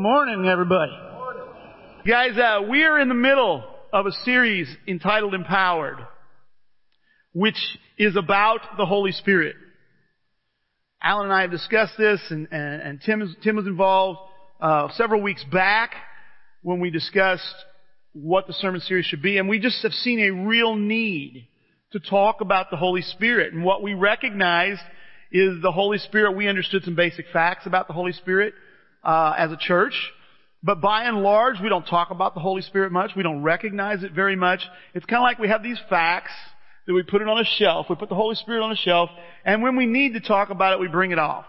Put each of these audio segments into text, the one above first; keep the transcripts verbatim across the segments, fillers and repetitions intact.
Morning, everybody. Morning. Guys, uh, we are in the middle of a series entitled Empowered, which is about the Holy Spirit. Alan and I have discussed this, and, and, and Tim, is, Tim was involved uh, several weeks back when we discussed what the sermon series should be, and we just have seen a real need to talk about the Holy Spirit. And what we recognized is the Holy Spirit, we understood some basic facts about the Holy Spirit, Uh, as a church. But by and large, we don't talk about the Holy Spirit much. We don't recognize it very much. It's kind of like we have these facts that we put it on a shelf. We put the Holy Spirit on a shelf. And when we need to talk about it, we bring it off.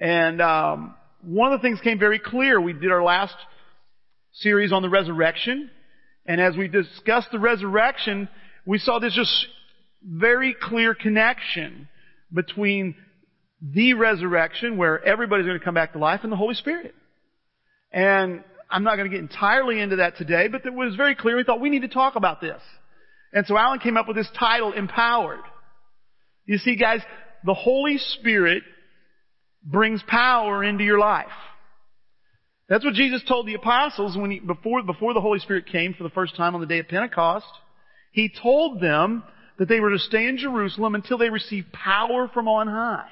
And um, one of the things came very clear. We did our last series on the resurrection. And as we discussed the resurrection, we saw this just very clear connection between the resurrection, where everybody's going to come back to life, and the Holy Spirit. And I'm not going to get entirely into that today, but it was very clear. We thought we need to talk about this. And so Alan came up with this title, Empowered. You see, guys, the Holy Spirit brings power into your life. That's what Jesus told the apostles when he, before, before the Holy Spirit came for the first time on the day of Pentecost. He told them that they were to stay in Jerusalem until they received power from on high.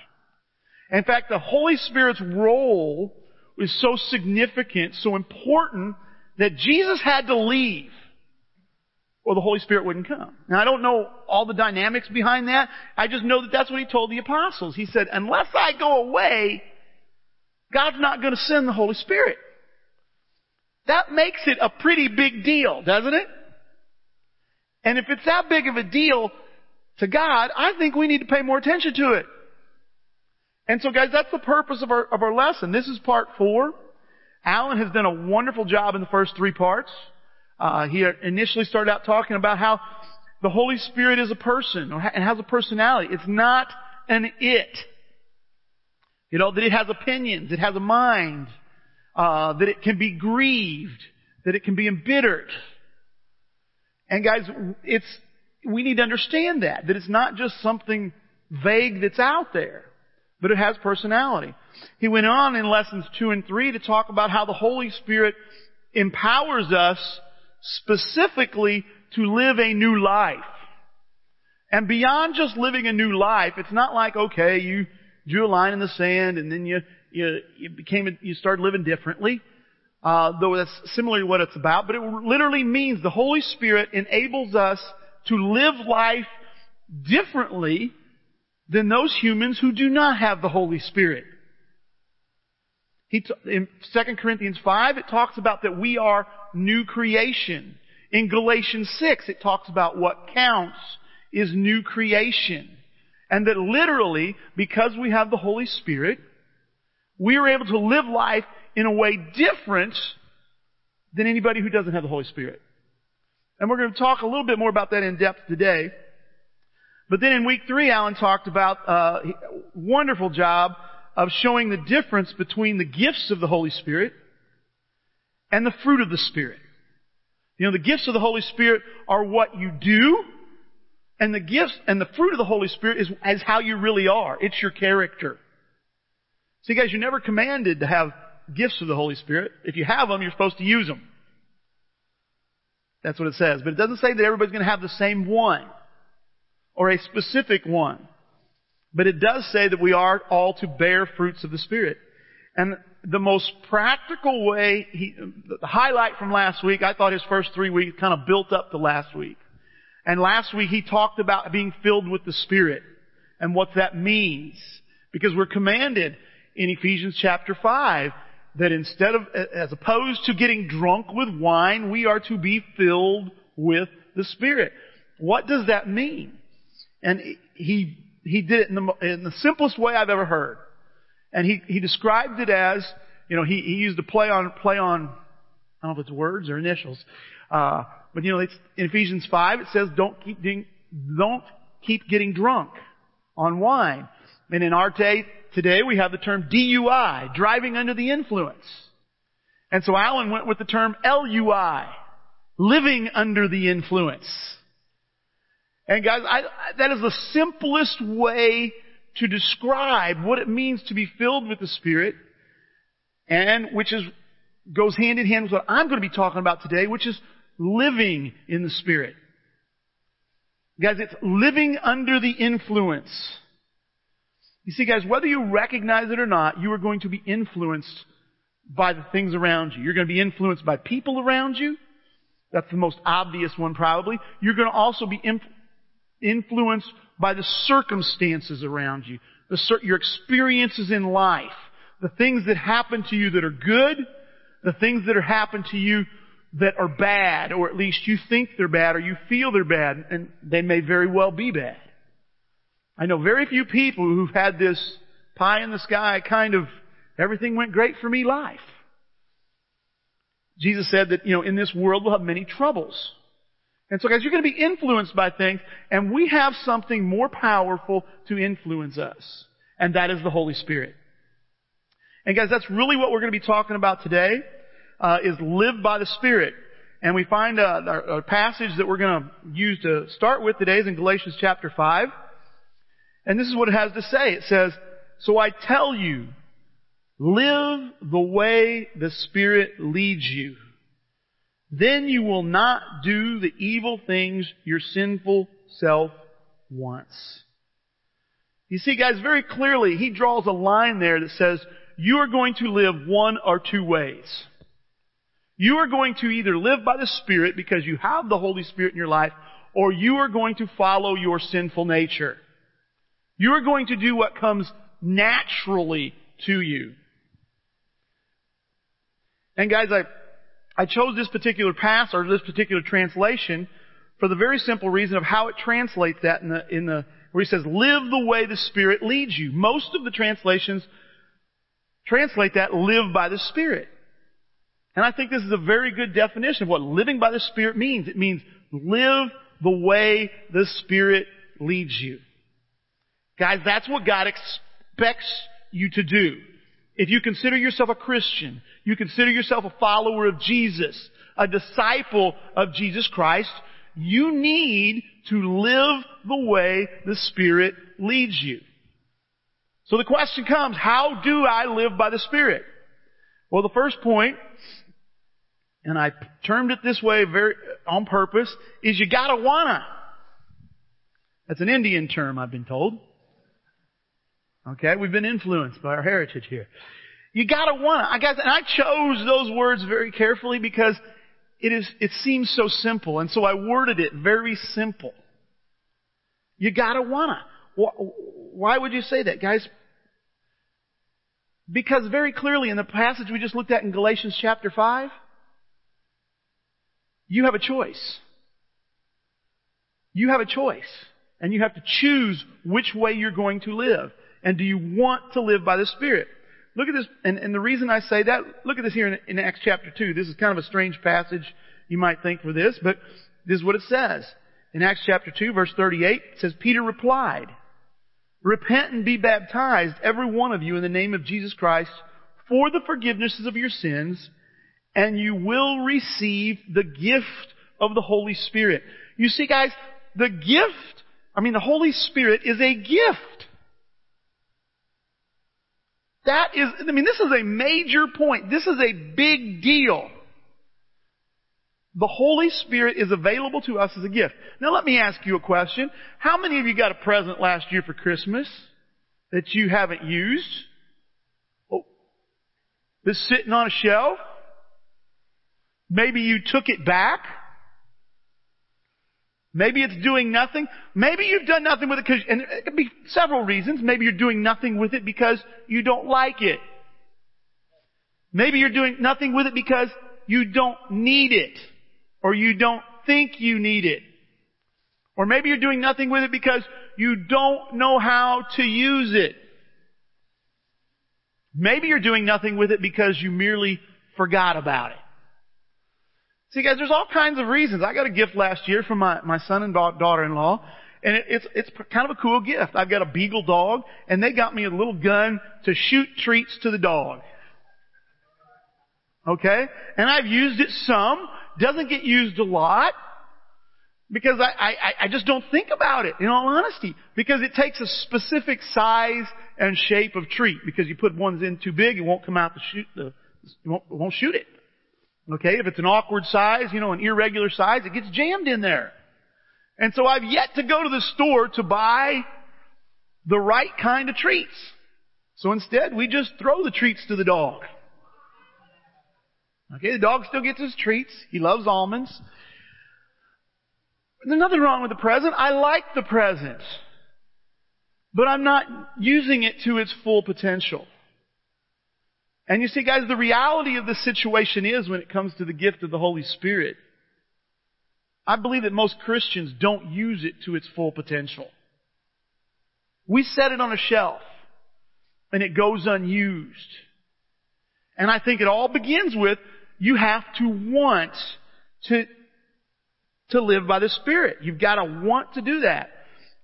In fact, the Holy Spirit's role is so significant, so important, that Jesus had to leave or the Holy Spirit wouldn't come. Now, I don't know all the dynamics behind that. I just know that that's what he told the apostles. He said, unless I go away, God's not going to send the Holy Spirit. That makes it a pretty big deal, doesn't it? And if it's that big of a deal to God, I think we need to pay more attention to it. And so, guys, that's the purpose of our of our lesson. This is part four. Alan has done a wonderful job in the first three parts. Uh, he initially started out talking about how the Holy Spirit is a person and has a personality. It's not an it. You know, that it has opinions, it has a mind, uh, that it can be grieved, that it can be embittered. And guys, it's we need to understand that, that it's not just something vague that's out there, but it has personality. He went on in lessons two and three to talk about how the Holy Spirit empowers us specifically to live a new life. And beyond just living a new life, it's not like, okay, you drew a line in the sand and then you you, you became a, you started living differently, uh, though that's similarly what it's about. But it literally means the Holy Spirit enables us to live life differently than those humans who do not have the Holy Spirit. He t- in Second Corinthians five, it talks about that we are new creation. In Galatians six, it talks about what counts is new creation. And that literally, because we have the Holy Spirit, we are able to live life in a way different than anybody who doesn't have the Holy Spirit. And we're going to talk a little bit more about that in depth today. But then in week three, Alan talked about a wonderful job of showing the difference between the gifts of the Holy Spirit and the fruit of the Spirit. You know, the gifts of the Holy Spirit are what you do, and the gifts and the fruit of the Holy Spirit is, is how you really are. It's your character. See, guys, you're never commanded to have gifts of the Holy Spirit. If you have them, you're supposed to use them. That's what it says. But it doesn't say that everybody's going to have the same one, or a specific one. But it does say that we are all to bear fruits of the Spirit. And the most practical way, he, the highlight from last week, I thought his first three weeks kind of built up to last week. And last week he talked about being filled with the Spirit and what that means. Because we're commanded in Ephesians chapter five that instead of, as opposed to getting drunk with wine, we are to be filled with the Spirit. What does that mean? And he he did it in the, in the simplest way I've ever heard. And he, he described it as, you know, he, he used a play on, play on, I don't know if it's words or initials. Uh, but you know, it's, in Ephesians five, it says don't keep getting, don't keep getting drunk on wine. And in our day, today we have the term D U I, driving under the influence. And so Alan went with the term L U I, living under the influence. And guys, I, that is the simplest way to describe what it means to be filled with the Spirit, and which is goes hand in hand with what I'm going to be talking about today, which is living in the Spirit. Guys, it's living under the influence. You see, guys, whether you recognize it or not, you are going to be influenced by the things around you. You're going to be influenced by people around you. That's the most obvious one probably. You're going to also be inf- influenced by the circumstances around you, the cer- your experiences in life, the things that happen to you that are good, the things that are happen to you that are bad, or at least you think they're bad or you feel they're bad, and they may very well be bad. I know very few people who've had this pie-in-the-sky kind of everything went great for me life. Jesus said that, you know, in this world we'll have many troubles. And so, guys, you're going to be influenced by things, and we have something more powerful to influence us, and that is the Holy Spirit. And, guys, that's really what we're going to be talking about today, uh, is live by the Spirit. And we find a, a passage that we're going to use to start with today is in Galatians chapter five. And this is what it has to say. It says, "So I tell you, live the way the Spirit leads you. Then you will not do the evil things your sinful self wants." You see, guys, very clearly, he draws a line there that says, you are going to live one or two ways. You are going to either live by the Spirit because you have the Holy Spirit in your life, or you are going to follow your sinful nature. You are going to do what comes naturally to you. And guys, I I chose this particular passage or this particular translation for the very simple reason of how it translates that in the in the where he says, "Live the way the Spirit leads you." Most of the translations translate that, "Live by the Spirit." And I think this is a very good definition of what living by the Spirit means. It means live the way the Spirit leads you. Guys, that's what God expects you to do. If you consider yourself a Christian, you consider yourself a follower of Jesus, a disciple of Jesus Christ, you need to live the way the Spirit leads you. So the question comes, how do I live by the Spirit? Well, the first point, and I termed it this way very on purpose, is you gotta wanna. That's an Indian term, I've been told. Okay, we've been influenced by our heritage here. You gotta wanna. I guess, and I chose those words very carefully because it is, it seems so simple, and so I worded it very simple. You gotta wanna. Why would you say that, guys? Because very clearly in the passage we just looked at in Galatians chapter five, you have a choice. You have a choice, and you have to choose which way you're going to live. And do you want to live by the Spirit? Look at this, and, and the reason I say that, look at this here in, in Acts chapter two. This is kind of a strange passage, you might think, for this, but this is what it says. In Acts chapter two, verse thirty-eight, it says, "Peter replied, 'Repent and be baptized, every one of you, in the name of Jesus Christ, for the forgiveness of your sins, and you will receive the gift of the Holy Spirit.'" You see, guys, the gift, I mean, the Holy Spirit is a gift. That is, I mean, this is a major point. This is a big deal. The Holy Spirit is available to us as a gift. Now let me ask you a question. How many of you got a present last year for Christmas that you haven't used? Oh, that's sitting on a shelf? Maybe you took it back? Maybe it's doing nothing. Maybe you've done nothing with it because, and it could be several reasons. Maybe you're doing nothing with it because you don't like it. Maybe you're doing nothing with it because you don't need it, or you don't think you need it. Or maybe you're doing nothing with it because you don't know how to use it. Maybe you're doing nothing with it because you merely forgot about it. See, guys, there's all kinds of reasons. I got a gift last year from my, my son and daughter-in-law, and it, it's it's kind of a cool gift. I've got a beagle dog, and they got me a little gun to shoot treats to the dog. Okay? And I've used it some. Doesn't get used a lot because I, I, I just don't think about it, in all honesty, because it takes a specific size and shape of treat, because you put ones in too big, it won't come out to shoot the, it won't, it won't shoot it. Okay, if it's an awkward size, you know, an irregular size, it gets jammed in there. And so I've yet to go to the store to buy the right kind of treats. So instead, we just throw the treats to the dog. Okay, the dog still gets his treats. He loves almonds. There's nothing wrong with the present. I like the present. But I'm not using it to its full potential. And you see, guys, the reality of the situation is when it comes to the gift of the Holy Spirit, I believe that most Christians don't use it to its full potential. We set it on a shelf, and it goes unused. And I think it all begins with you have to want to, to live by the Spirit. You've got to want to do that.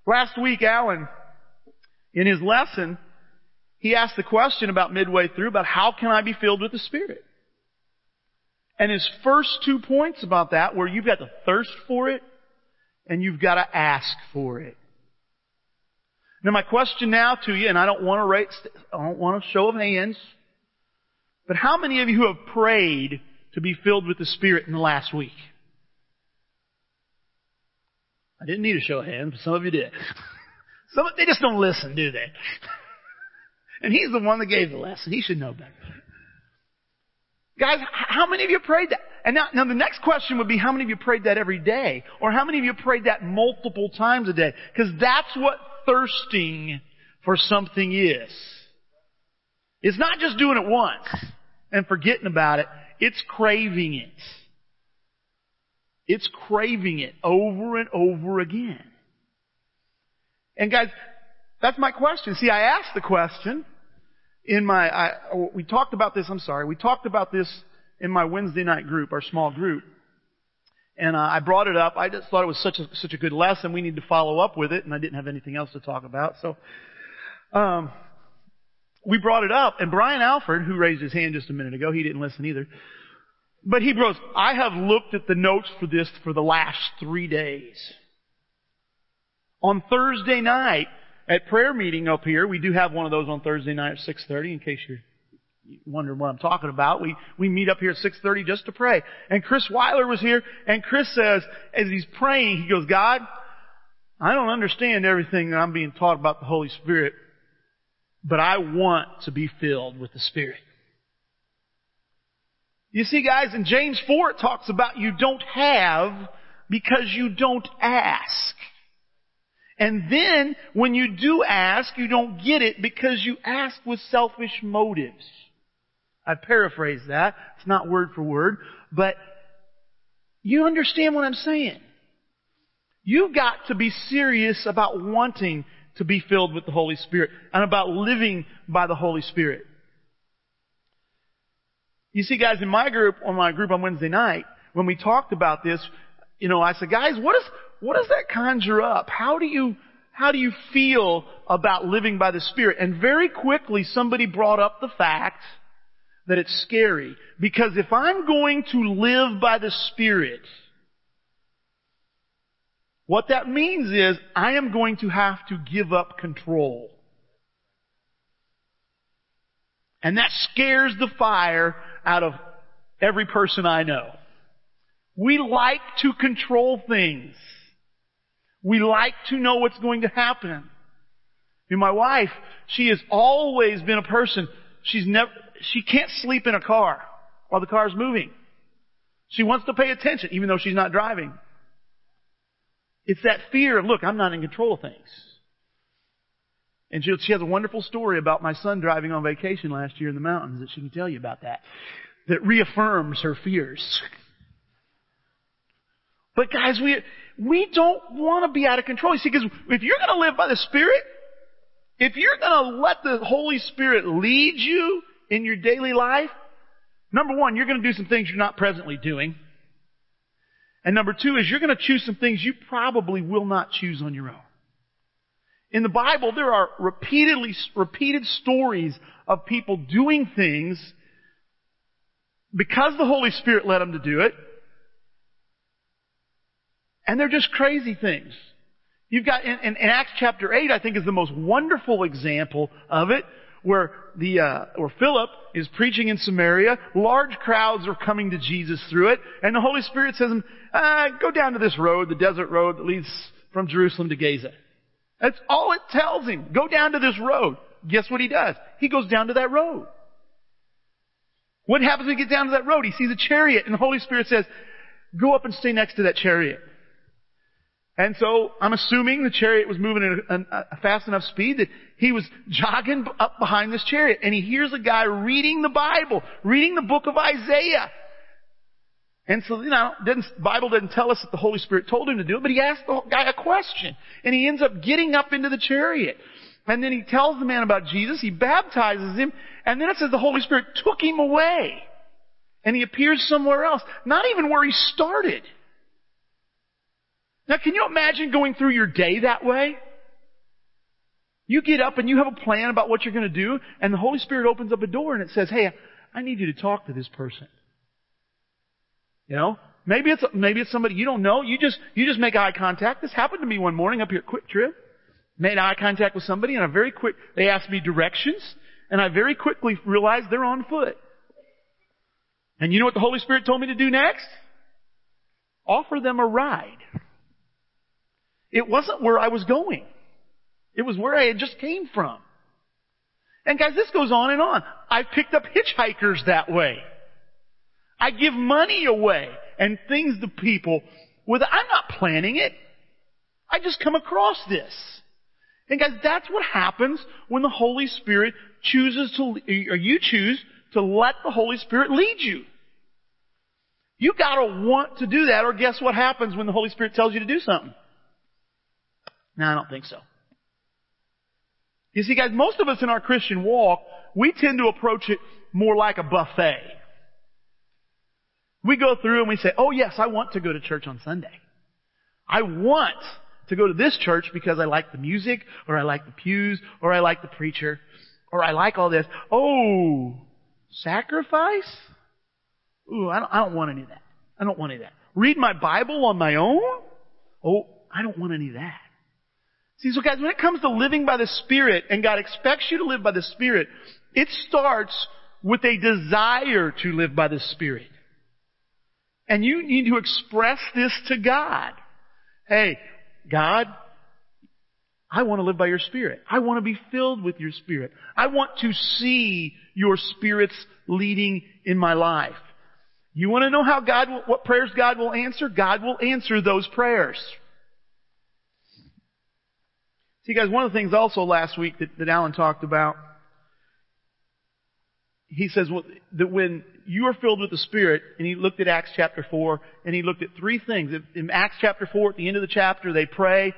Last week, Alan, in his lesson, he asked the question about midway through about how can I be filled with the Spirit? And his first two points about that were you've got to thirst for it and you've got to ask for it. Now my question now to you, and I don't want to rate, I don't want a show of hands, but how many of you have prayed to be filled with the Spirit in the last week? I didn't need a show of hands, but some of you did. Some they just don't listen, do they? And he's the one that gave the lesson. He should know better. Guys, how many of you prayed that? And now, now the next question would be, how many of you prayed that every day? Or how many of you prayed that multiple times a day? Because that's what thirsting for something is. It's not just doing it once and forgetting about it. It's craving it. It's craving it over and over again. And guys, that's my question. See, I asked the question in my, I, we talked about this, I'm sorry, we talked about this in my Wednesday night group, our small group. And uh, I brought it up. I just thought it was such a, such a good lesson. We need to follow up with it. And I didn't have anything else to talk about. So, um, we brought it up. And Brian Alford, who raised his hand just a minute ago, he didn't listen either. But he wrote, I have looked at the notes for this for the last three days. On Thursday night, at prayer meeting up here, we do have one of those on Thursday night at six thirty, in case you're wondering what I'm talking about. We we meet up here at six thirty just to pray. And Chris Weiler was here, and Chris says, as he's praying, he goes, God, I don't understand everything that I'm being taught about the Holy Spirit, but I want to be filled with the Spirit. You see, guys, in James four, it talks about you don't have because you don't ask. And then, when you do ask, you don't get it because you ask with selfish motives. I paraphrase that. It's not word for word. But you understand what I'm saying. You've got to be serious about wanting to be filled with the Holy Spirit and about living by the Holy Spirit. You see, guys, in my group, on my group on Wednesday night, when we talked about this, you know, I said, guys, what is... What does that conjure up? How do you, how do you feel about living by the Spirit? And very quickly somebody brought up the fact that it's scary. Because if I'm going to live by the Spirit, what that means is I am going to have to give up control. And that scares the fire out of every person I know. We like to control things. We like to know what's going to happen. And my wife, she has always been a person, she's never, she can't sleep in a car while the car's moving. She wants to pay attention, even though she's not driving. It's that fear of, look, I'm not in control of things. And she, she has a wonderful story about my son driving on vacation last year in the mountains that she can tell you about that, that reaffirms her fears. But guys, we we don't want to be out of control. You see, because if you're going to live by the Spirit, if you're going to let the Holy Spirit lead you in your daily life, number one, you're going to do some things you're not presently doing. And number two is you're going to choose some things you probably will not choose on your own. In the Bible, there are repeatedly repeated stories of people doing things because the Holy Spirit led them to do it. And they're just crazy things. You've got, in, in Acts chapter eight, I think is the most wonderful example of it, where the uh, where Philip is preaching in Samaria. Large crowds are coming to Jesus through it, and the Holy Spirit says, uh, "Go down to this road, the desert road that leads from Jerusalem to Gaza." That's all it tells him. Go down to this road. Guess what he does? He goes down to that road. What happens when he gets down to that road? He sees a chariot, and the Holy Spirit says, "Go up and stay next to that chariot." And so I'm assuming the chariot was moving at a fast enough speed that he was jogging up behind this chariot. And he hears a guy reading the Bible, reading the book of Isaiah. And so, you know, the Bible doesn't tell us that the Holy Spirit told him to do it, but he asked the guy a question. And he ends up getting up into the chariot. And then he tells the man about Jesus. He baptizes him. And then it says the Holy Spirit took him away. And he appears somewhere else. Not even where he started. Now, can you imagine going through your day that way? You get up and you have a plan about what you're going to do, and the Holy Spirit opens up a door and it says, "Hey, I need you to talk to this person." You know, maybe it's maybe it's somebody you don't know. You just you just make eye contact. This happened to me one morning up here at Quick Trip. Made eye contact with somebody, and I very quick they asked me directions, and I very quickly realized they're on foot. And you know what the Holy Spirit told me to do next? Offer them a ride. It wasn't where I was going. It was where I had just came from. And guys, this goes on and on. I've picked up hitchhikers that way. I give money away and things to people with, I'm not planning it. I just come across this. And guys, that's what happens when the Holy Spirit chooses to, or you choose to let the Holy Spirit lead you. You gotta want to do that, or guess what happens when the Holy Spirit tells you to do something? No, I don't think so. You see, guys, most of us in our Christian walk, we tend to approach it more like a buffet. We go through and we say, "Oh yes, I want to go to church on Sunday. I want to go to this church because I like the music, or I like the pews, or I like the preacher, or I like all this." Oh, sacrifice? Ooh, I don't, I don't want any of that. I don't want any of that. Read my Bible on my own? Oh, I don't want any of that. See, so guys, when it comes to living by the Spirit, and God expects you to live by the Spirit, it starts with a desire to live by the Spirit. And you need to express this to God. Hey, God, I want to live by your Spirit. I want to be filled with your Spirit. I want to see your Spirit's leading in my life. You want to know how God will, what prayers God will answer? God will answer those prayers. See, guys, one of the things also last week that, that Alan talked about, he says that when you are filled with the Spirit, and he looked at Acts chapter four, and he looked at three things. In Acts chapter four, at the end of the chapter, they pray,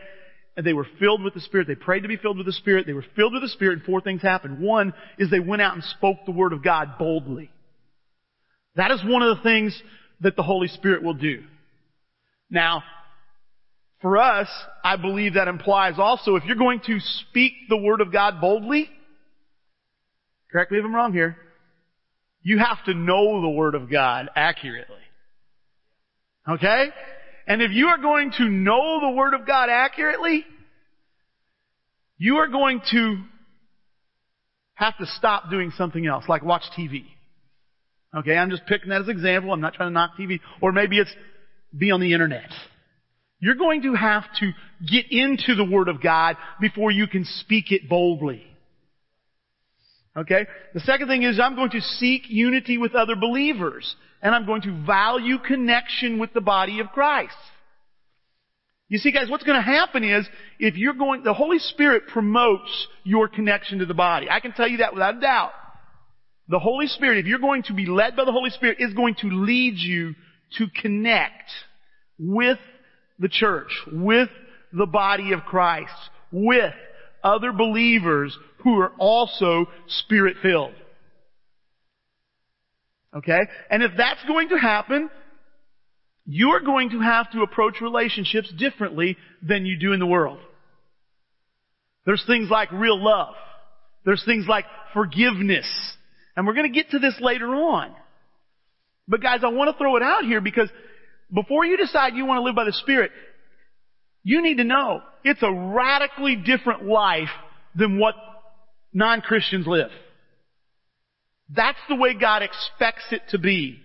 and they were filled with the Spirit. They prayed to be filled with the Spirit. They were filled with the Spirit, and four things happened. One is they went out and spoke the Word of God boldly. That is one of the things that the Holy Spirit will do. Now, for us, I believe that implies also, if you're going to speak the Word of God boldly, correct me if I'm wrong here, you have to know the Word of God accurately. Okay? And if you are going to know the Word of God accurately, you are going to have to stop doing something else, like watch T V. Okay, I'm just picking that as an example. I'm not trying to knock T V. Or maybe it's be on the internet. You're going to have to get into the Word of God before you can speak it boldly. Okay? The second thing is I'm going to seek unity with other believers. And I'm going to value connection with the body of Christ. You see, guys, what's going to happen is if you're going, the Holy Spirit promotes your connection to the body. I can tell you that without a doubt. The Holy Spirit, if you're going to be led by the Holy Spirit, is going to lead you to connect with the church, with the body of Christ, with other believers who are also Spirit-filled. Okay? And if that's going to happen, you're going to have to approach relationships differently than you do in the world. There's things like real love. There's things like forgiveness. And we're going to get to this later on. But guys, I want to throw it out here because before you decide you want to live by the Spirit, you need to know it's a radically different life than what non-Christians live. That's the way God expects it to be.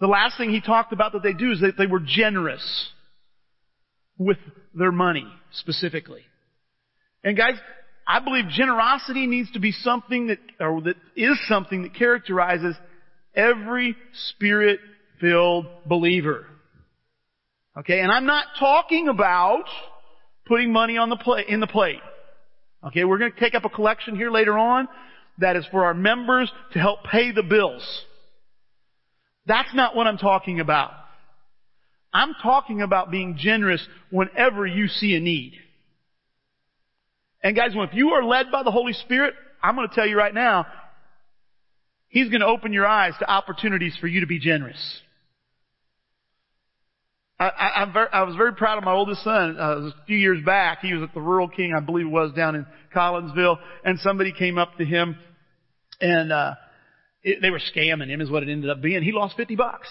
The last thing he talked about that they do is that they were generous with their money, specifically. And guys, I believe generosity needs to be something that, or that is something that characterizes every Spirit-filled believer. Okay, and I'm not talking about putting money on the plate, in the plate. Okay, we're going to take up a collection here later on that is for our members to help pay the bills. That's not what I'm talking about. I'm talking about being generous whenever you see a need. And guys, if you are led by the Holy Spirit, I'm going to tell you right now, He's going to open your eyes to opportunities for you to be generous. I, I, I'm very, I was very proud of my oldest son. Uh, a few years back, he was at the Rural King, I believe it was, down in Collinsville, and somebody came up to him, and uh, it, they were scamming him, is what it ended up being. He lost fifty bucks.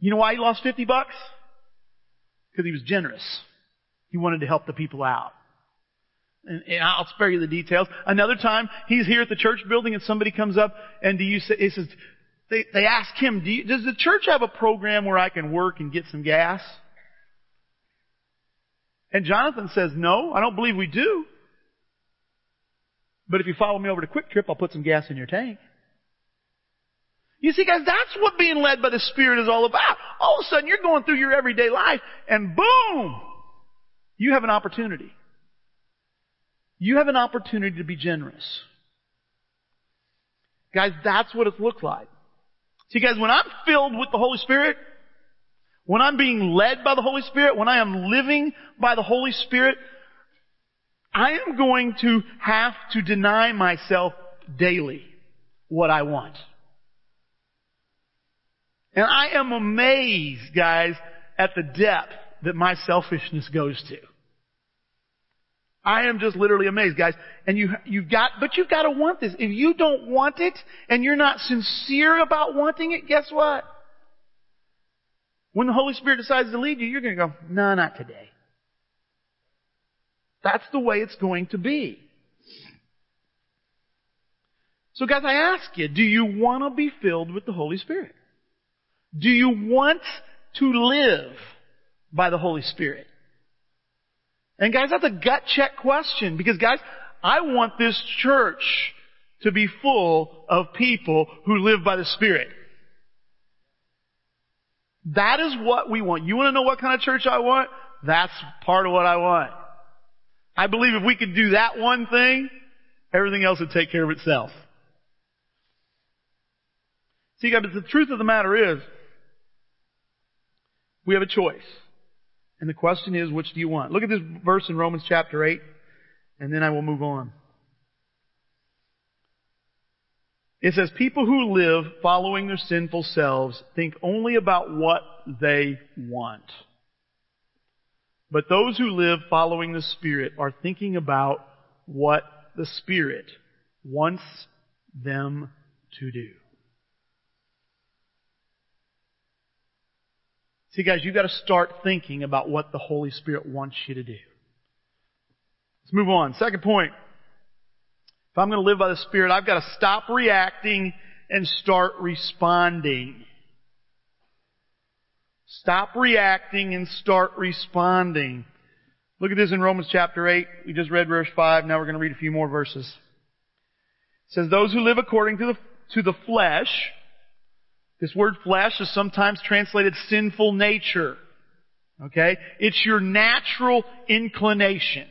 You know why he lost fifty bucks? Because he was generous. He wanted to help the people out. And, and I'll spare you the details. Another time, he's here at the church building, and somebody comes up, and do you say, he says, They, they ask him, do you, does the church have a program where I can work and get some gas? And Jonathan says, no, I don't believe we do. But if you follow me over to Quick Trip, I'll put some gas in your tank. You see, guys, that's what being led by the Spirit is all about. All of a sudden, you're going through your everyday life, and boom, you have an opportunity. You have an opportunity to be generous. Guys, that's what it's looked like. See, guys, when I'm filled with the Holy Spirit, when I'm being led by the Holy Spirit, when I am living by the Holy Spirit, I am going to have to deny myself daily what I want. And I am amazed, guys, at the depth that my selfishness goes to. I am just literally amazed, guys. And you, you've got, but you've got to want this. If you don't want it and you're not sincere about wanting it, guess what? When the Holy Spirit decides to lead you, you're going to go, no, not today. That's the way it's going to be. So guys, I ask you, do you want to be filled with the Holy Spirit? Do you want to live by the Holy Spirit? And guys, that's a gut check question because guys, I want this church to be full of people who live by the Spirit. That is what we want. You want to know what kind of church I want? That's part of what I want. I believe if we could do that one thing, everything else would take care of itself. See, guys, but the truth of the matter is, we have a choice. And the question is, which do you want? Look at this verse in Romans chapter eight, and then I will move on. It says, people who live following their sinful selves think only about what they want. But those who live following the Spirit are thinking about what the Spirit wants them to do. See, guys, you've got to start thinking about what the Holy Spirit wants you to do. Let's move on. Second point. If I'm going to live by the Spirit, I've got to stop reacting and start responding. Stop reacting and start responding. Look at this in Romans chapter eight. We just read verse five. Now we're going to read a few more verses. It says, those who live according to the, to the flesh... This word flesh is sometimes translated sinful nature. Okay? It's your natural inclination.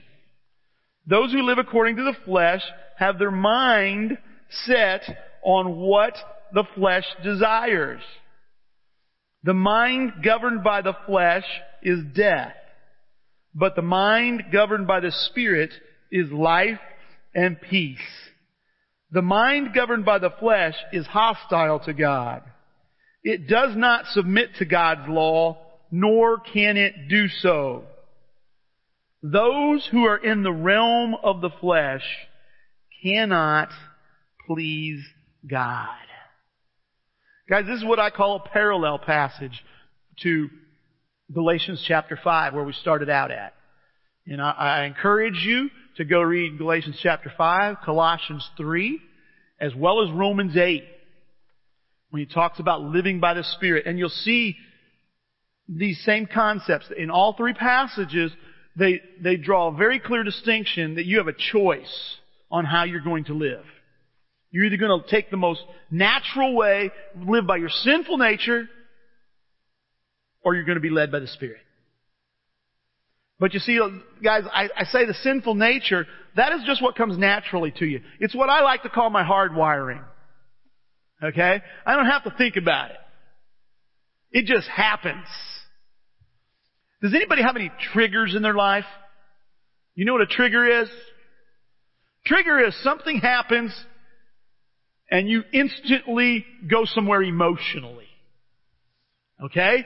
Those who live according to the flesh have their mind set on what the flesh desires. The mind governed by the flesh is death, but the mind governed by the Spirit is life and peace. The mind governed by the flesh is hostile to God. It does not submit to God's law, nor can it do so. Those who are in the realm of the flesh cannot please God. Guys, this is what I call a parallel passage to Galatians chapter five, where we started out at. And I, I encourage you to go read Galatians chapter five, Colossians three, as well as Romans eight, when he talks about living by the Spirit. And you'll see these same concepts. In all three passages, they, they draw a very clear distinction that you have a choice on how you're going to live. You're either going to take the most natural way, live by your sinful nature, or you're going to be led by the Spirit. But you see, guys, I, I say the sinful nature, that is just what comes naturally to you. It's what I like to call my hard wiring. Okay? I don't have to think about it. It just happens. Does anybody have any triggers in their life? You know what a trigger is? Trigger is something happens and you instantly go somewhere emotionally. Okay?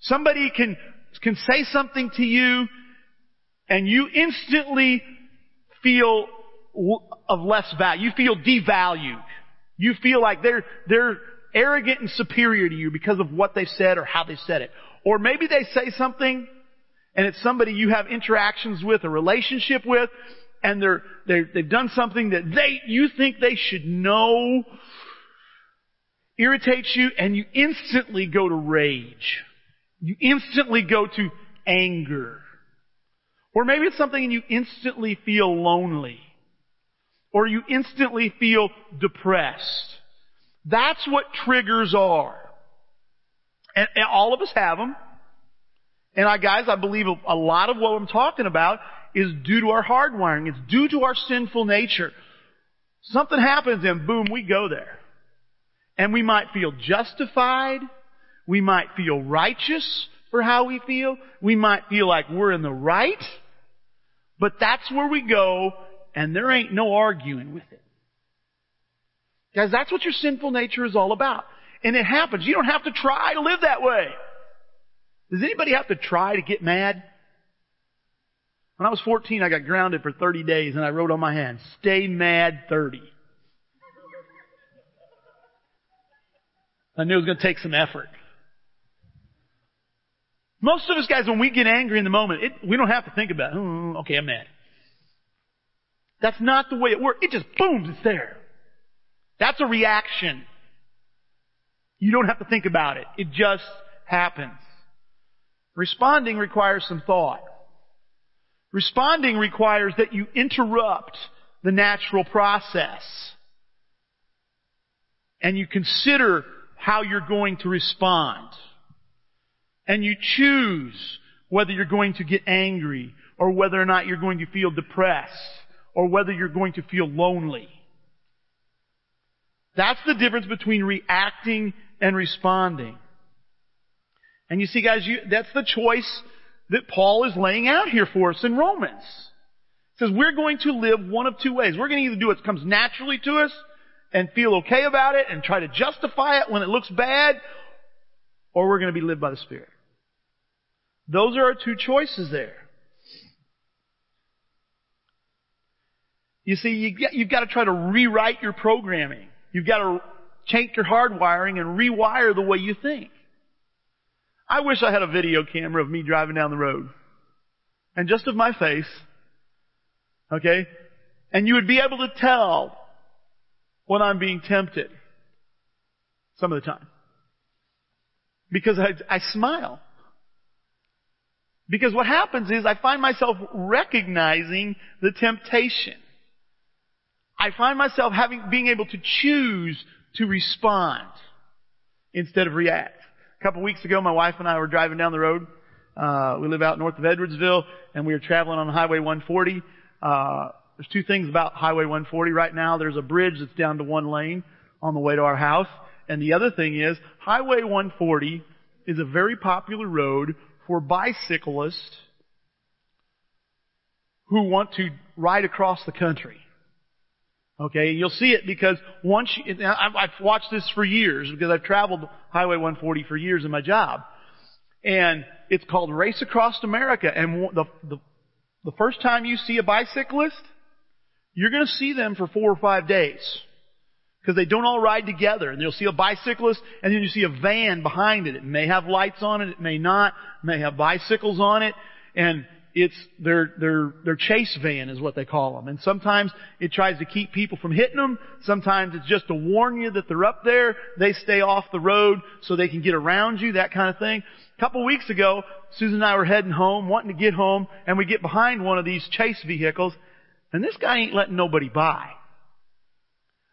Somebody can, can say something to you and you instantly feel of less value. You feel devalued. You feel like they're, they're arrogant and superior to you because of what they said or how they said it. Or maybe they say something and it's somebody you have interactions with, a relationship with, and they're, they're, they've done something that they, you think they should know, irritates you, and you instantly go to rage. You instantly go to anger. Or maybe it's something and you instantly feel lonely. Or you instantly feel depressed. That's what triggers are. And, and all of us have them. And I, guys, I believe a lot of what I'm talking about is due to our hardwiring. It's due to our sinful nature. Something happens and boom, we go there. And we might feel justified. We might feel righteous for how we feel. We might feel like we're in the right. But that's where we go, and there ain't no arguing with it. Guys, that's what your sinful nature is all about. And it happens. You don't have to try to live that way. Does anybody have to try to get mad? When I was fourteen, I got grounded for thirty days, and I wrote on my hand, "Stay mad thirty." I knew it was going to take some effort. Most of us guys, when we get angry in the moment, it, we don't have to think about, oh, okay, I'm mad. That's not the way it works. It just, boom, it's there. That's a reaction. You don't have to think about it. It just happens. Responding requires some thought. Responding requires that you interrupt the natural process. And you consider how you're going to respond. And you choose whether you're going to get angry or whether or not you're going to feel depressed or whether you're going to feel lonely. That's the difference between reacting and responding. And you see, guys, you, that's the choice that Paul is laying out here for us in Romans. He says we're going to live one of two ways. We're going to either do what comes naturally to us and feel okay about it and try to justify it when it looks bad, or we're going to be led by the Spirit. Those are our two choices there. You see, you've got to try to rewrite your programming. You've got to change your hardwiring and rewire the way you think. I wish I had a video camera of me driving down the road and just of my face, okay, and you would be able to tell when I'm being tempted, some of the time. Because I, I smile. Because what happens is I find myself recognizing the temptation. I find myself having being able to choose to respond instead of react. A couple weeks ago, my wife and I were driving down the road. Uh, we live out north of Edwardsville, and we were traveling on Highway one forty. Uh, There's two things about Highway one forty right now. There's a bridge that's down to one lane on the way to our house. And the other thing is, Highway one forty is a very popular road for bicyclists who want to ride across the country. Okay, you'll see it because once you, I've watched this for years because I've traveled Highway one forty for years in my job. And it's called Race Across America. And the, the, the first time you see a bicyclist, you're going to see them for four or five days because they don't all ride together. And you'll see a bicyclist, and then you see a van behind it. It may have lights on it. It may not. It may have bicycles on it. And it's their their their chase van is what they call them. And sometimes it tries to keep people from hitting them. Sometimes it's just to warn you that they're up there. They stay off the road so they can get around you, that kind of thing. A couple of weeks ago, Susan and I were heading home, wanting to get home, and we get behind one of these chase vehicles, and this guy ain't letting nobody by.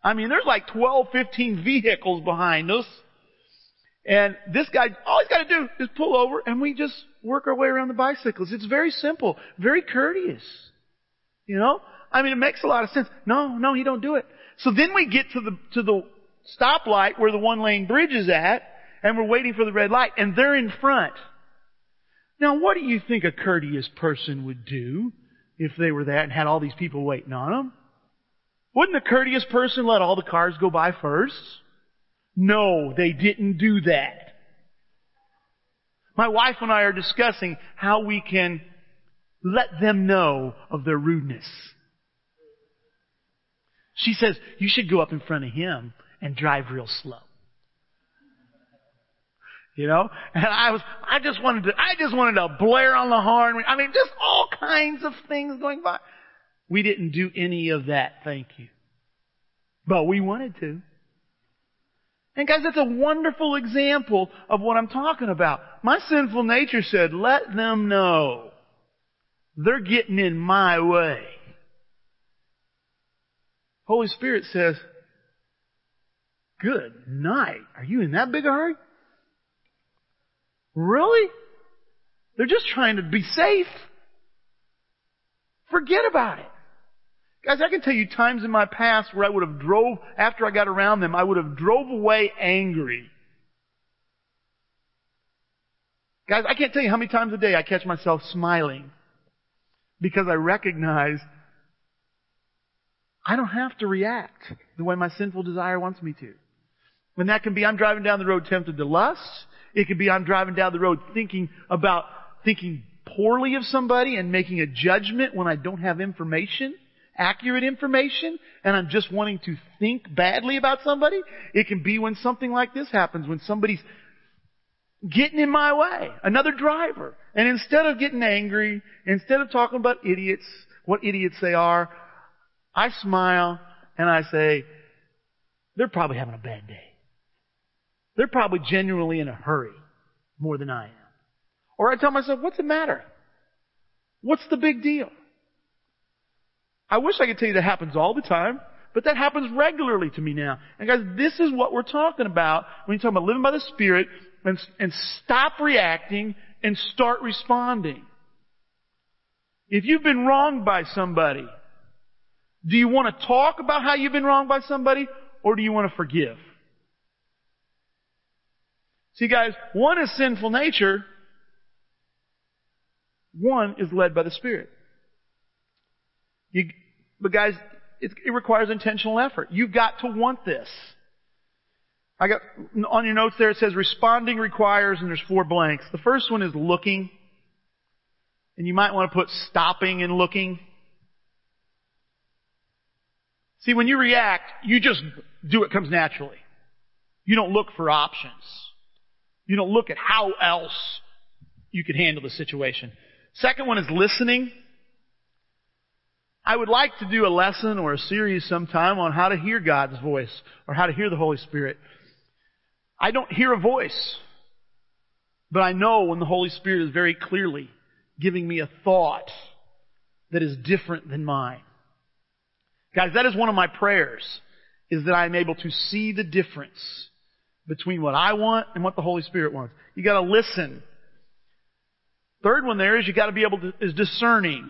I mean, there's like twelve, fifteen vehicles behind us. And this guy, all he's got to do is pull over, and we just work our way around the bicycles. It's very simple, very courteous. You know? I mean, it makes a lot of sense. No, no, he don't do it. So then we get to the to the stoplight where the one-lane bridge is at, and we're waiting for the red light, and they're in front. Now, what do you think a courteous person would do if they were that and had all these people waiting on them? Wouldn't a courteous person let all the cars go by first? No, they didn't do that. My wife and I are discussing how we can let them know of their rudeness. She says, you should go up in front of him and drive real slow. You know? And I was, I just wanted to, I just wanted to blare on the horn. I mean, just all kinds of things going by. We didn't do any of that, thank you. But we wanted to. And guys, that's a wonderful example of what I'm talking about. My sinful nature said, let them know they're getting in my way. Holy Spirit says, good night. Are you in that big a hurry? Really? They're just trying to be safe. Forget about it. Guys, I can tell you times in my past where I would have drove, after I got around them, I would have drove away angry. Guys, I can't tell you how many times a day I catch myself smiling because I recognize I don't have to react the way my sinful desire wants me to. And that can be I'm driving down the road tempted to lust. It could be I'm driving down the road thinking about, thinking poorly of somebody and making a judgment when I don't have information. Accurate information, and I'm just wanting to think badly about somebody. It can be when something like this happens, when somebody's getting in my way, another driver. And instead of getting angry, instead of talking about idiots, what idiots they are, I smile and I say, they're probably having a bad day. They're probably genuinely in a hurry more than I am. Or I tell myself, what's the matter? What's the big deal? I wish I could tell you that happens all the time, but that happens regularly to me now. And guys, this is what we're talking about when you're talking about living by the Spirit and, and stop reacting and start responding. If you've been wronged by somebody, do you want to talk about how you've been wronged by somebody, or do you want to forgive? See guys, one is sinful nature, one is led by the Spirit. You, But guys, it, it requires intentional effort. You've got to want this. I got on your notes there, it says responding requires, and there's four blanks. The first one is looking. And you might want to put stopping and looking. See, when you react, you just do what comes naturally. You don't look for options. You don't look at how else you could handle the situation. Second one is listening. I would like to do a lesson or a series sometime on how to hear God's voice or how to hear the Holy Spirit. I don't hear a voice, but I know when the Holy Spirit is very clearly giving me a thought that is different than mine. Guys, that is one of my prayers, is that I'm able to see the difference between what I want and what the Holy Spirit wants. You got to listen. Third one there is you got to be able to, is discerning.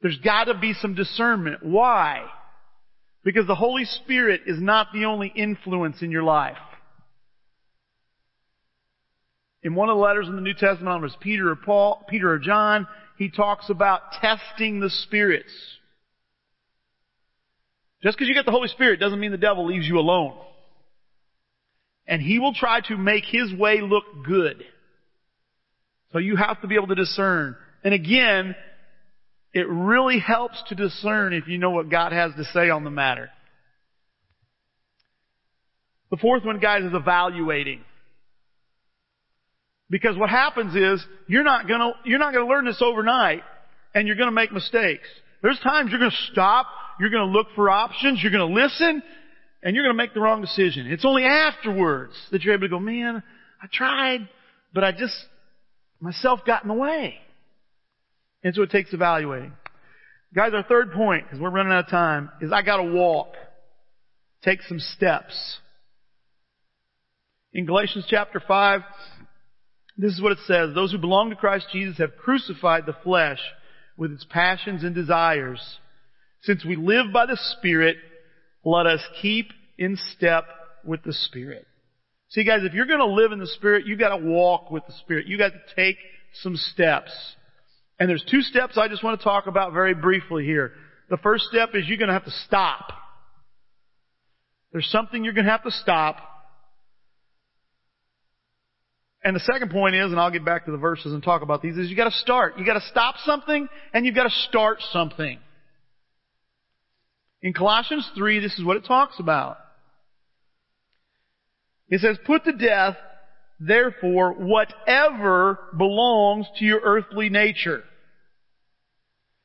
There's got to be some discernment. Why? Because the Holy Spirit is not the only influence in your life. In one of the letters in the New Testament, I don't know if it's Peter or Paul, Peter or John, he talks about testing the spirits. Just because you get the Holy Spirit doesn't mean the devil leaves you alone. And he will try to make his way look good. So you have to be able to discern. And again, it really helps to discern if you know what God has to say on the matter. The fourth one, guys, is evaluating. Because what happens is you're not going to you're not going to learn this overnight, and you're going to make mistakes. There's times you're going to stop, you're going to look for options, you're going to listen, and you're going to make the wrong decision. It's only afterwards that you're able to go, man, I tried, but I just, myself got in the way. And so it takes evaluating. Guys, our third point, because we're running out of time, is I got to walk. Take some steps. In Galatians chapter five, this is what it says. Those who belong to Christ Jesus have crucified the flesh with its passions and desires. Since we live by the Spirit, let us keep in step with the Spirit. See, guys, if you're going to live in the Spirit, you've got to walk with the Spirit. You've got to take some steps. And there's two steps I just want to talk about very briefly here. The first step is you're going to have to stop. There's something you're going to have to stop. And the second point is, and I'll get back to the verses and talk about these, is you got to start. You got to stop something, and you've got to start something. In Colossians three, this is what it talks about. It says, put to death, therefore, whatever belongs to your earthly nature.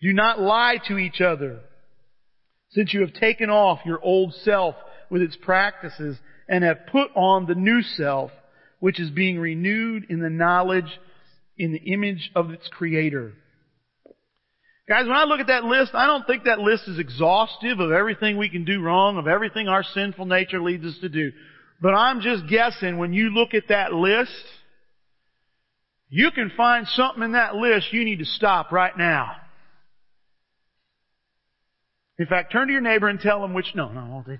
Do not lie to each other, since you have taken off your old self with its practices and have put on the new self, which is being renewed in the knowledge, in the image of its Creator. Guys, when I look at that list, I don't think that list is exhaustive of everything we can do wrong, of everything our sinful nature leads us to do. But I'm just guessing when you look at that list, you can find something in that list you need to stop right now. In fact, turn to your neighbor and tell them which... No, no, I won't do.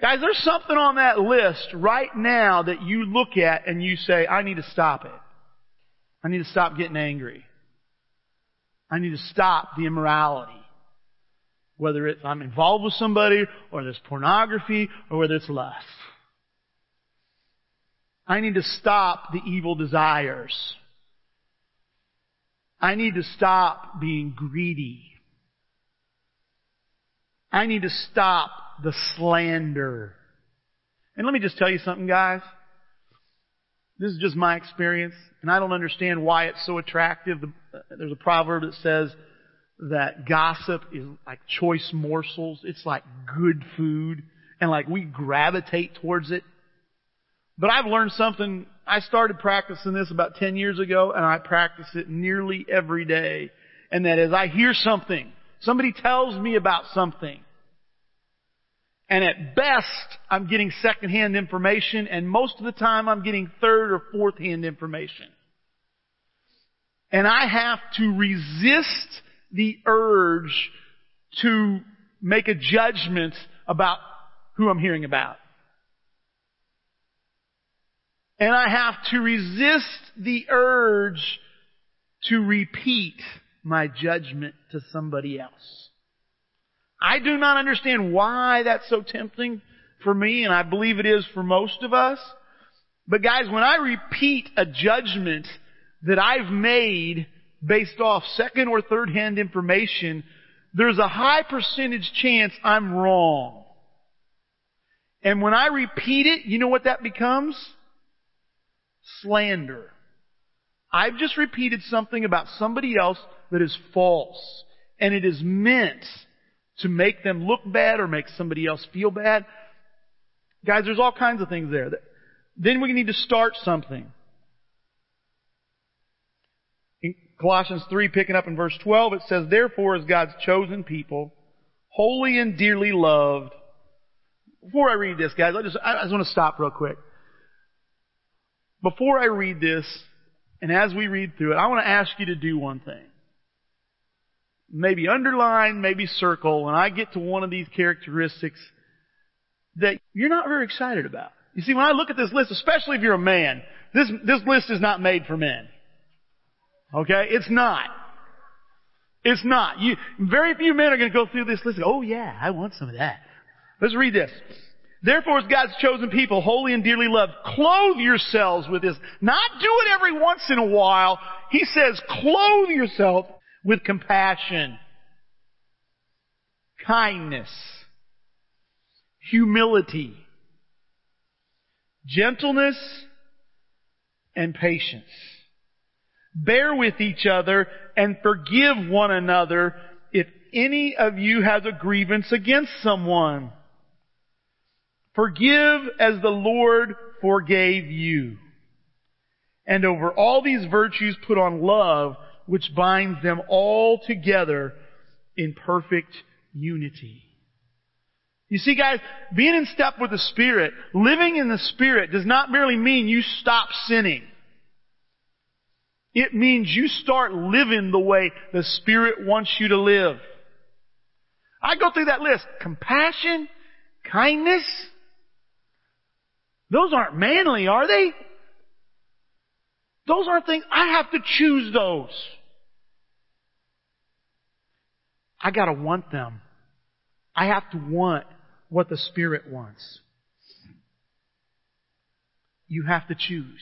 Guys, there's something on that list right now that you look at and you say, I need to stop it. I need to stop getting angry. I need to stop the immorality. Whether it's I'm involved with somebody, or there's pornography, or whether it's lust. I need to stop the evil desires. I need to stop being greedy. I need to stop the slander. And let me just tell you something, guys. This is just my experience, and I don't understand why it's so attractive. There's a proverb that says that gossip is like choice morsels. It's like good food, and like we gravitate towards it. But I've learned something. I started practicing this about ten years ago, and I practice it nearly every day. And that is, I hear something. Somebody tells me about something. And at best, I'm getting secondhand information, and most of the time I'm getting third or fourth-hand information. And I have to resist the urge to make a judgment about who I'm hearing about. And I have to resist the urge to repeat my judgment to somebody else. I do not understand why that's so tempting for me, and I believe it is for most of us. But guys, when I repeat a judgment that I've made based off second or third hand information, there's a high percentage chance I'm wrong. And when I repeat it, you know what that becomes? Slander. I've just repeated something about somebody else that is false, and it is meant to make them look bad or make somebody else feel bad. Guys, there's all kinds of things there. Then we need to start something. In Colossians three, picking up in verse twelve, it says, therefore, as God's chosen people, holy and dearly loved. Before I read this, guys, I just, I just want to stop real quick. Before I read this, and as we read through it, I want to ask you to do one thing. Maybe underline, maybe circle, and I get to one of these characteristics that you're not very excited about. You see, when I look at this list, especially if you're a man, this, this list is not made for men. Okay? It's not. It's not. You, very few men are going to go through this list and go, oh yeah, I want some of that. Let's read this. Therefore, as God's chosen people, holy and dearly loved, clothe yourselves with this. Not do it every once in a while. He says, clothe yourself with compassion, kindness, humility, gentleness, and patience. Bear with each other and forgive one another if any of you has a grievance against someone. Forgive as the Lord forgave you. And over all these virtues put on love, which binds them all together in perfect unity. You see, guys, being in step with the Spirit, living in the Spirit, does not merely mean you stop sinning. It means you start living the way the Spirit wants you to live. I go through that list. Compassion, kindness. Those aren't manly, are they? Those aren't things. I have to choose those. I gotta want them. I have to want what the Spirit wants. You have to choose.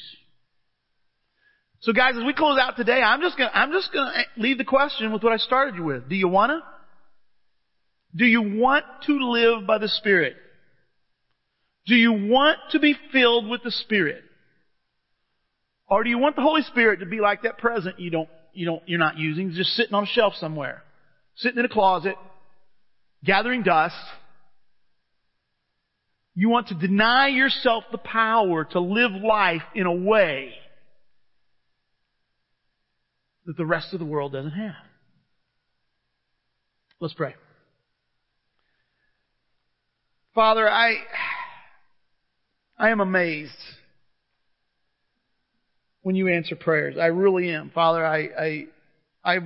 So guys, as we close out today, I'm just gonna, I'm just gonna leave the question with what I started you with. Do you wanna? Do you want to live by the Spirit? Do you want to be filled with the Spirit? Or do you want the Holy Spirit to be like that present you don't, you don't, you're not using, just sitting on a shelf somewhere, sitting in a closet, gathering dust? You want to deny yourself the power to live life in a way that the rest of the world doesn't have. Let's pray. Father, I, I am amazed when you answer prayers. I really am. Father, I, I, I've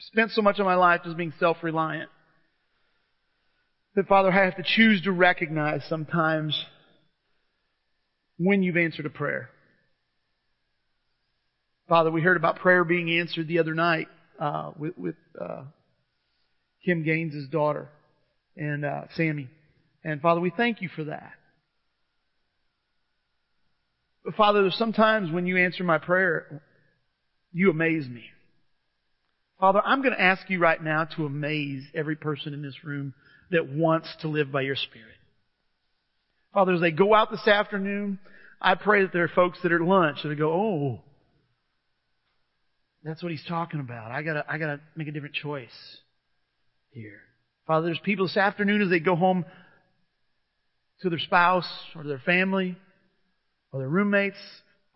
spent so much of my life just being self-reliant that, Father, I have to choose to recognize sometimes when you've answered a prayer. Father, we heard about prayer being answered the other night uh, with, with uh, Kim Gaines' daughter and uh, Sammy. And Father, we thank you for that. But Father, there's sometimes when you answer my prayer, you amaze me. Father, I'm going to ask you right now to amaze every person in this room that wants to live by your Spirit. Father, as they go out this afternoon, I pray that there are folks that are at lunch that go, oh, that's what he's talking about. I gotta, I gotta make a different choice here. Father, there's people this afternoon as they go home to their spouse or their family or their roommates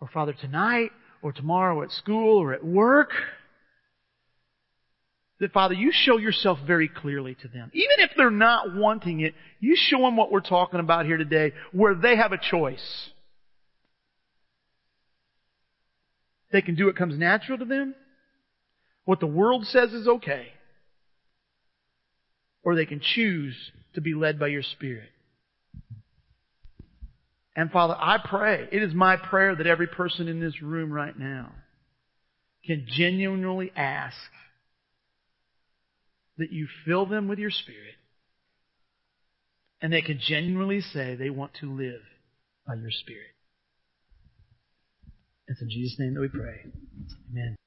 or, Father, tonight or tomorrow at school or at work, that, Father, you show yourself very clearly to them. Even if they're not wanting it, you show them what we're talking about here today, where they have a choice. They can do what comes natural to them, what the world says is okay, or they can choose to be led by your Spirit. And Father, I pray, it is my prayer that every person in this room right now can genuinely ask that you fill them with your Spirit, and they can genuinely say they want to live by your Spirit. It's in Jesus' name that we pray. Amen.